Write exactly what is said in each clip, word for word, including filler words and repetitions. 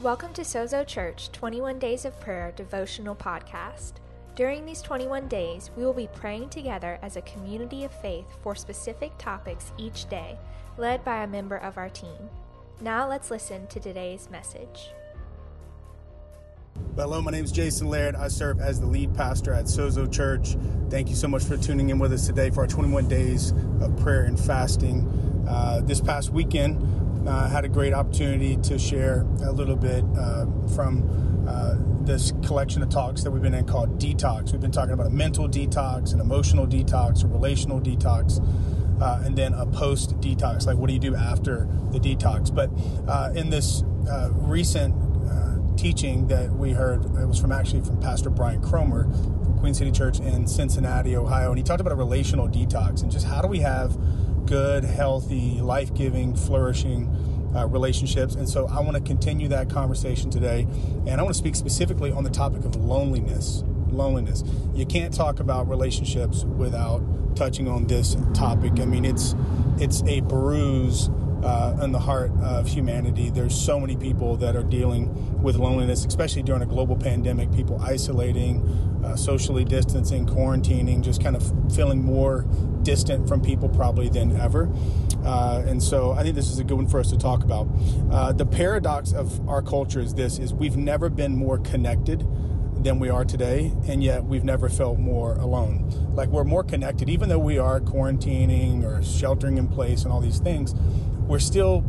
Welcome to Sozo Church twenty-one Days of Prayer Devotional Podcast. During these twenty-one days, we will be praying together as a community of faith for specific topics each day, led by a member of our team. Now let's listen to today's message. Well, hello, my name is Jason Laird. I serve as the lead pastor at Sozo Church. Thank you so much for tuning in with us today for our twenty-one days of prayer and fasting. Uh, this past weekend, I uh, had a great opportunity to share a little bit uh, from uh, this collection of talks that we've been in called Detox. We've been talking about a mental detox, an emotional detox, a relational detox. Uh, and then a post-detox, like what do you do after the detox? But uh, in this uh, recent teaching that we heard, it was from actually from Pastor Brian Cromer from Queen City Church in Cincinnati, Ohio, and he talked about a relational detox and just how do we have good, healthy, life-giving, flourishing uh, relationships. And so I want to continue that conversation today, and I want to speak specifically on the topic of loneliness. Loneliness. You can't talk about relationships without touching on this topic. I mean, it's it's a bruise Uh, in the heart of humanity. There's so many people that are dealing with loneliness, especially during a global pandemic, people isolating, uh, socially distancing, quarantining, just kind of feeling more distant from people probably than ever. Uh, and so I think this is a good one for us to talk about. Uh, the paradox of our culture is this, is we've never been more connected than we are today, and yet we've never felt more alone. Like we're more connected, even though we are quarantining or sheltering in place and all these things, we're still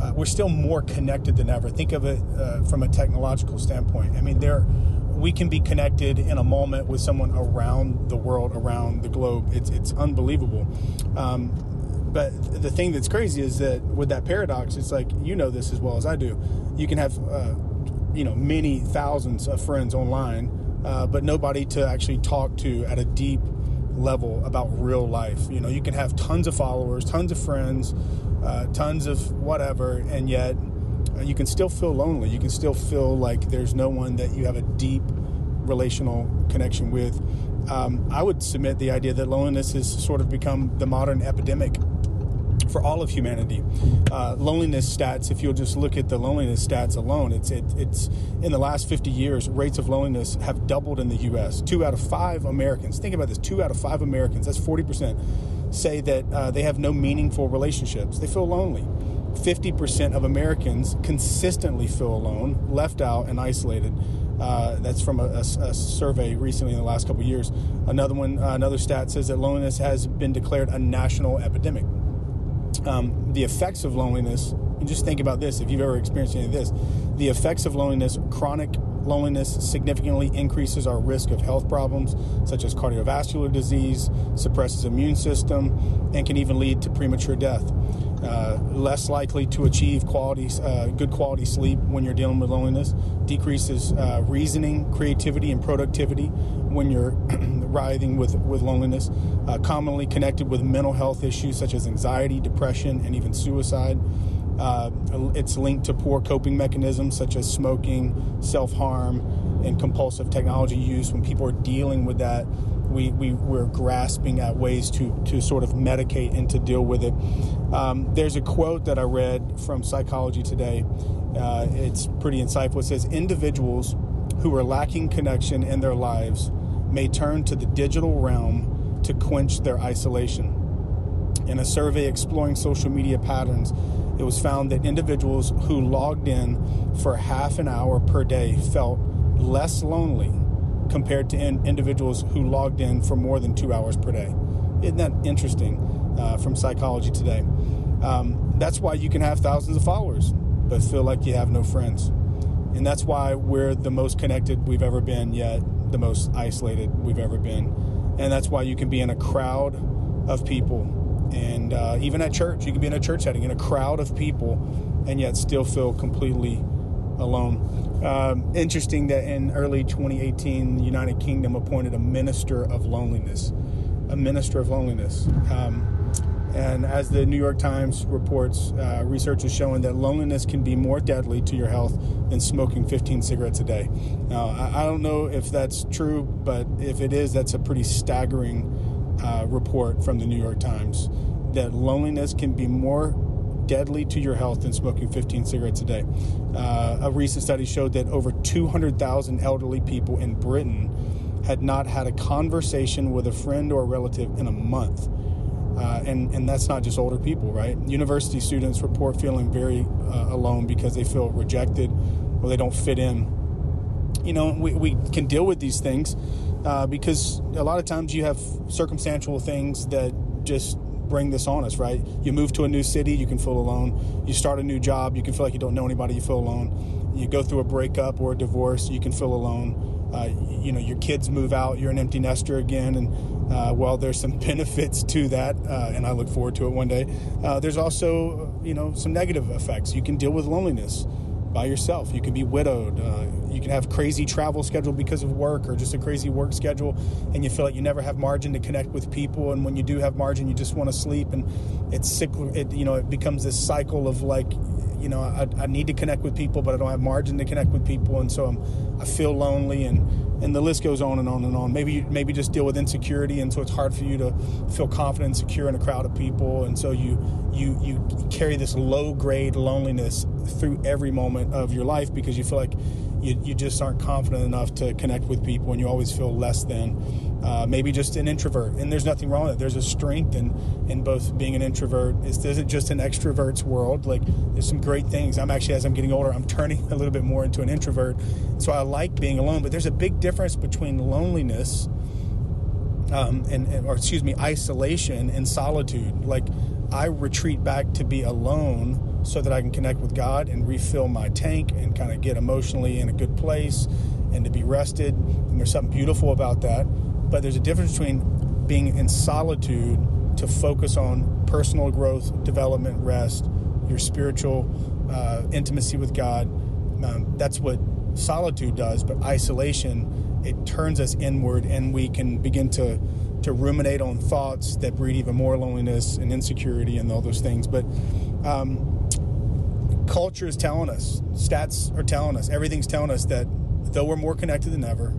uh, we're still more connected than ever. Think of it uh, from a technological standpoint. I mean, there we can be connected in a moment with someone around the world, around the globe. It's it's unbelievable. Um, but the thing that's crazy is that with that paradox, it's like, you know this as well as I do. You can have uh, you know many thousands of friends online, uh, but nobody to actually talk to at a deep level about real life. You know, you can have tons of followers, tons of friends. Uh, tons of whatever, and yet uh, you can still feel lonely. You can still feel like there's no one that you have a deep relational connection with. Um, I would submit the idea that loneliness has sort of become the modern epidemic for all of humanity. Uh, loneliness stats, if you'll just look at the loneliness stats alone, it's it, it's in the last fifty years, rates of loneliness have doubled in the U S Two out of five Americans, think about this, two out of five Americans, that's forty percent, say that uh, they have no meaningful relationships. They feel lonely. fifty percent of Americans consistently feel alone, left out, and isolated. Uh, that's from a, a, a survey recently in the last couple of years. Another one, uh, another stat says that loneliness has been declared a national epidemic. Um, the effects of loneliness, and just think about this, if you've ever experienced any of this, the effects of loneliness, chronic loneliness, significantly increases our risk of health problems, such as cardiovascular disease, suppresses immune system, and can even lead to premature death. Uh, less likely to achieve quality, uh, good quality sleep when you're dealing with loneliness, decreases uh, reasoning, creativity, and productivity when you're writhing with, with loneliness, uh, commonly connected with mental health issues such as anxiety, depression, and even suicide. Uh, it's linked to poor coping mechanisms such as smoking, self-harm, and compulsive technology use. When people are dealing with that, we, we, we're grasping at ways to, to sort of medicate and to deal with it. Um, there's a quote that I read from Psychology Today. Uh, it's pretty insightful. It says, individuals who are lacking connection in their lives may turn to the digital realm to quench their isolation. In a survey exploring social media patterns, it was found that individuals who logged in for half an hour per day felt less lonely compared to in- individuals who logged in for more than two hours per day. Isn't that interesting uh, from Psychology Today? Um, that's why you can have thousands of followers, but feel like you have no friends. And that's why we're the most connected we've ever been, yet the most isolated we've ever been. And that's why you can be in a crowd of people. And uh, even at church, you can be in a church setting, in a crowd of people, and yet still feel completely alone. Um, interesting that in early twenty eighteen, the United Kingdom appointed a minister of loneliness, a minister of loneliness. Um, and as the New York Times reports, uh, research is showing that loneliness can be more deadly to your health than smoking fifteen cigarettes a day. Now, I, I don't know if that's true, but if it is, that's a pretty staggering Uh, report from the New York Times that loneliness can be more deadly to your health than smoking fifteen cigarettes a day. Uh, a recent study showed that over two hundred thousand elderly people in Britain had not had a conversation with a friend or a relative in a month. Uh, and, and that's not just older people, right? University students report feeling very uh, alone because they feel rejected or they don't fit in. You know, we, we can deal with these things uh, because a lot of times you have circumstantial things that just bring this on us, right? You move to a new city, you can feel alone. You start a new job, you can feel like you don't know anybody, you feel alone. You go through a breakup or a divorce, you can feel alone. Uh, you know, your kids move out, you're an empty nester again, and uh, while there's some benefits to that, uh, and I look forward to it one day, uh, there's also, you know, some negative effects. You can deal with loneliness by yourself. You can be widowed. Uh, you can have crazy travel schedule because of work or just a crazy work schedule, and you feel like you never have margin to connect with people, and when you do have margin, you just want to sleep, and it's sick, it, you know, it becomes this cycle of like, you know, I, I need to connect with people, but I don't have margin to connect with people, and so I'm, I feel lonely, and, and the list goes on and on and on. Maybe you maybe just deal with insecurity, and so it's hard for you to feel confident and secure in a crowd of people, and so you you you carry this low-grade loneliness through every moment of your life because you feel like you, you just aren't confident enough to connect with people, and you always feel less than. Uh, maybe just an introvert, and there's nothing wrong with it. There's a strength in, in both being an introvert. It isn't just an extrovert's world. Like, there's some great things. I'm actually, as I'm getting older, I'm turning a little bit more into an introvert, so I like being alone. But there's a big difference between loneliness um, and, and or excuse me, isolation and solitude. Like, I retreat back to be alone so that I can connect with God and refill my tank and kind of get emotionally in a good place and to be rested. And there's something beautiful about that. But there's a difference between being in solitude to focus on personal growth, development, rest, your spiritual uh, intimacy with God. Um, that's what solitude does. But isolation, it turns us inward, and we can begin to, to ruminate on thoughts that breed even more loneliness and insecurity and all those things. But um, culture is telling us, stats are telling us, everything's telling us that though we're more connected than ever,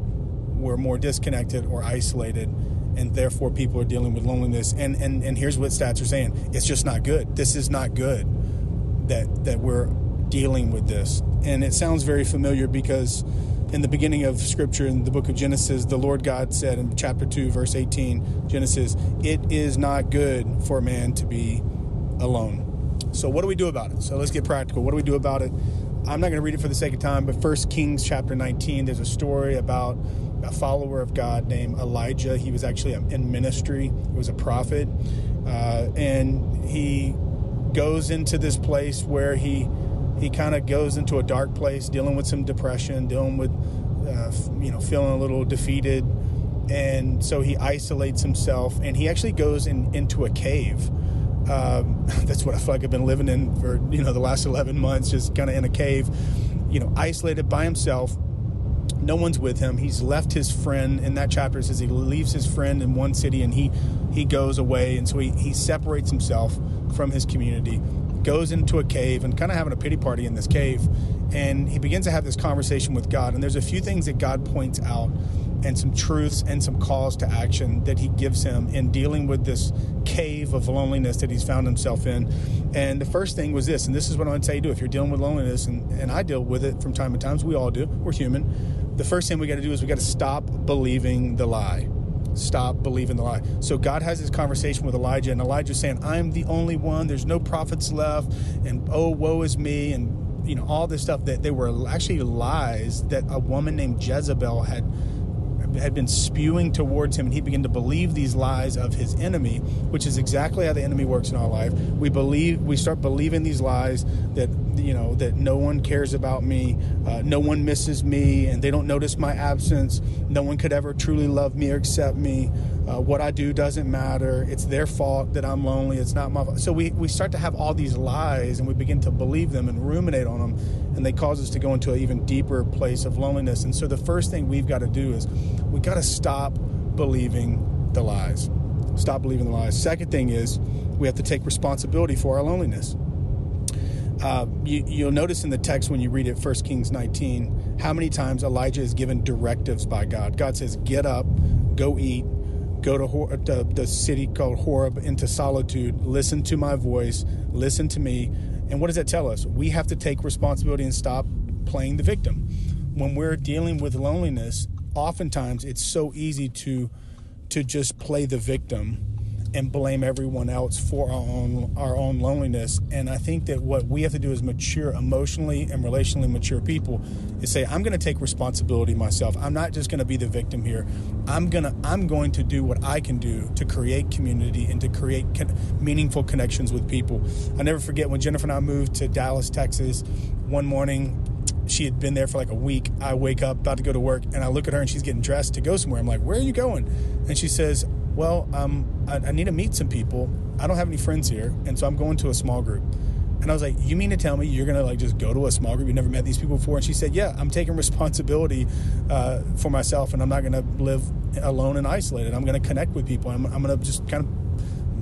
we're more disconnected or isolated, and therefore people are dealing with loneliness. And, and and here's what stats are saying. It's just not good. This is not good that that we're dealing with this. And it sounds very familiar because in the beginning of Scripture, in the book of Genesis, the Lord God said in chapter two, verse eighteen, Genesis, it is not good for man to be alone. So what do we do about it? So let's get practical. What do we do about it? I'm not going to read it for the sake of time, but First Kings chapter nineteen, there's a story about a follower of God named Elijah. He was actually in ministry. He was a prophet. Uh, and he goes into this place where he he kind of goes into a dark place, dealing with some depression, dealing with, uh, you know, feeling a little defeated. And so he isolates himself, and he actually goes in, into a cave. Um, that's what I feel like I've been living in for, you know, the last eleven months, just kind of in a cave, you know, isolated by himself. No one's with him. He's left his friend. In that chapter, it says he leaves his friend in one city, and he, he goes away. And so he, he separates himself from his community, goes into a cave, and kind of having a pity party in this cave. And he begins to have this conversation with God. And there's a few things that God points out and some truths and some calls to action that he gives him in dealing with this cave of loneliness that he's found himself in. And the first thing was this, and this is what I would say you do if you're dealing with loneliness, and, and I deal with it from time to time. We all do. We're human. The first thing we got to do is we got to stop believing the lie. Stop believing the lie. So God has this conversation with Elijah, and Elijah's saying, I'm the only one. There's no prophets left, and oh, woe is me, and you know all this stuff that they were actually lies that a woman named Jezebel had had been spewing towards him, and he began to believe these lies of his enemy, which is exactly how the enemy works in our life. We believe, we start believing these lies that, you know, that no one cares about me, uh, no one misses me, and they don't notice my absence. No one could ever truly love me or accept me. Uh, what I do doesn't matter. It's their fault that I'm lonely. It's not my fault. So we, we start to have all these lies, and we begin to believe them and ruminate on them, and they cause us to go into an even deeper place of loneliness. And so the first thing we've got to do is we got to stop believing the lies. Stop believing the lies. Second thing is we have to take responsibility for our loneliness. Uh, you, you'll notice in the text when you read it, First Kings nineteen, how many times Elijah is given directives by God. God says, get up, go eat, Go to, Hor- to the city called Horeb, into solitude. Listen to my voice. Listen to me. And what does that tell us? We have to take responsibility and stop playing the victim. When we're dealing with loneliness, oftentimes it's so easy to to just play the victim and blame everyone else for our own our own loneliness. And I think that what we have to do as mature, emotionally and relationally mature people, is say, I'm going to take responsibility myself. I'm not just going to be the victim here. I'm going to I'm going to do what I can do to create community and to create con- meaningful connections with people. I'll never forget when Jennifer and I moved to Dallas, Texas. One morning, she had been there for like a week. I wake up, about to go to work, and I look at her and she's getting dressed to go somewhere. I'm like, where are you going? And she says, well, um, I, I need to meet some people. I don't have any friends here, and so I'm going to a small group. And I was like, you mean to tell me you're going to like just go to a small group? You've never met these people before? And she said, yeah, I'm taking responsibility uh, for myself, and I'm not going to live alone and isolated. I'm going to connect with people. I'm, I'm going to just kind of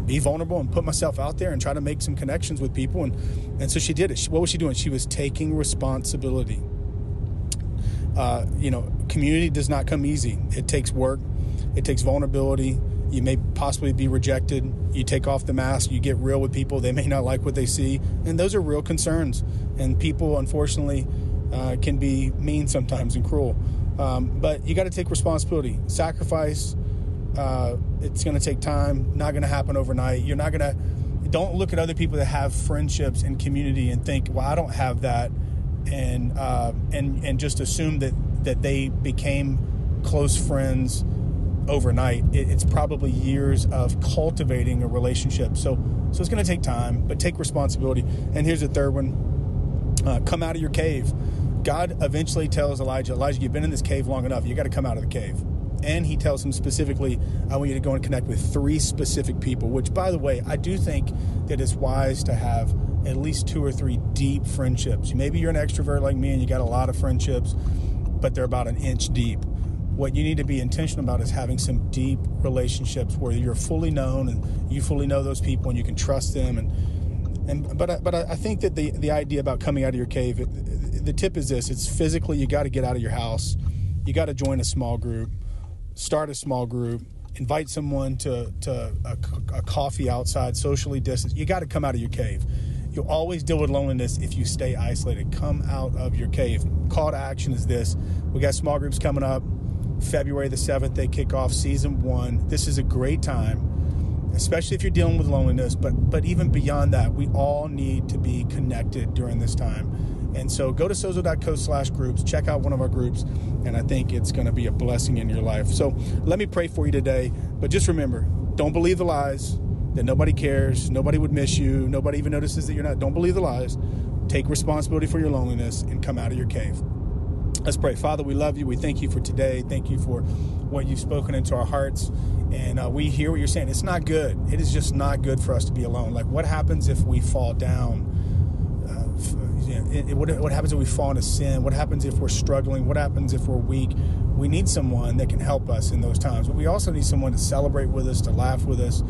be vulnerable and put myself out there and try to make some connections with people. And, and so she did it. She, what was she doing? She was taking responsibility. Uh, you know, community does not come easy. It takes work. It takes vulnerability. You may possibly be rejected. You take off the mask. You get real with people. They may not like what they see. And those are real concerns. And people, unfortunately, uh, can be mean sometimes and cruel. Um, but you got to take responsibility. Sacrifice. Uh, it's going to take time, not going to happen overnight. You're not going to, don't look at other people that have friendships and community and think, well, I don't have that. And, uh, and, and just assume that, that they became close friends overnight. It, it's probably years of cultivating a relationship. So, so it's going to take time, but take responsibility. And here's the third one. Uh, come out of your cave. God eventually tells Elijah, Elijah, you've been in this cave long enough. You got to come out of the cave. And he tells him specifically, I want you to go and connect with three specific people, which, by the way, I do think that it's wise to have at least two or three deep friendships. Maybe you're an extrovert like me and you got a lot of friendships, but they're about an inch deep. What you need to be intentional about is having some deep relationships where you're fully known and you fully know those people and you can trust them. And and but I, but I think that the, the idea about coming out of your cave, it, the tip is this. It's physically, you got to get out of your house. You got to join a small group. Start a small group, invite someone to, to a, a coffee outside, socially distance. You got to come out of your cave. You'll always deal with loneliness if you stay isolated. Come out of your cave. Call to action is this. We got small groups coming up. February the seventh, they kick off season one. This is a great time, especially if you're dealing with loneliness. But, but even beyond that, we all need to be connected during this time. And so go to sozo.co slash groups, check out one of our groups, and I think it's going to be a blessing in your life. So let me pray for you today. But just remember, don't believe the lies that nobody cares, nobody would miss you, nobody even notices that you're not. Don't believe the lies. Take responsibility for your loneliness and come out of your cave. Let's pray. Father, we love you. We thank you for today. Thank you for what you've spoken into our hearts. And uh, we hear what you're saying. It's not good. It is just not good for us to be alone. Like, what happens if we fall down? It, it, what, what happens if we fall into sin? What happens if we're struggling? What happens if we're weak? We need someone that can help us in those times. But we also need someone to celebrate with us, to laugh with us,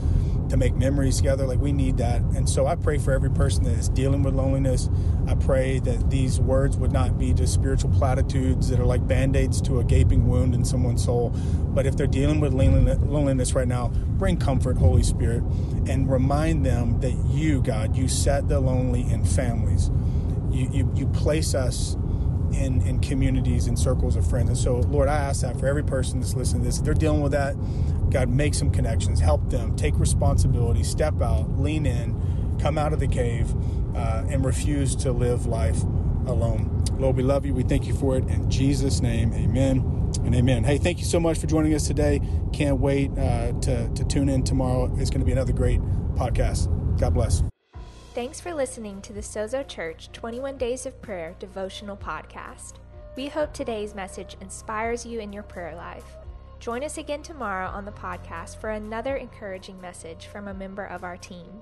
to make memories together. Like, we need that. And so I pray for every person that is dealing with loneliness. I pray that these words would not be just spiritual platitudes that are like band-aids to a gaping wound in someone's soul. But if they're dealing with loneliness right now, bring comfort, Holy Spirit, and remind them that you, God, you set the lonely in families. You, you, you place us in, in communities and circles of friends. And so, Lord, I ask that for every person that's listening to this. If they're dealing with that, God, make some connections. Help them. Take responsibility. Step out. Lean in. Come out of the cave uh, and refuse to live life alone. Lord, we love you. We thank you for it. In Jesus' name, amen. And amen. Hey, thank you so much for joining us today. Can't wait uh, to, to tune in tomorrow. It's going to be another great podcast. God bless. Thanks for listening to the Sozo Church twenty-one Days of Prayer devotional podcast. We hope today's message inspires you in your prayer life. Join us again tomorrow on the podcast for another encouraging message from a member of our team.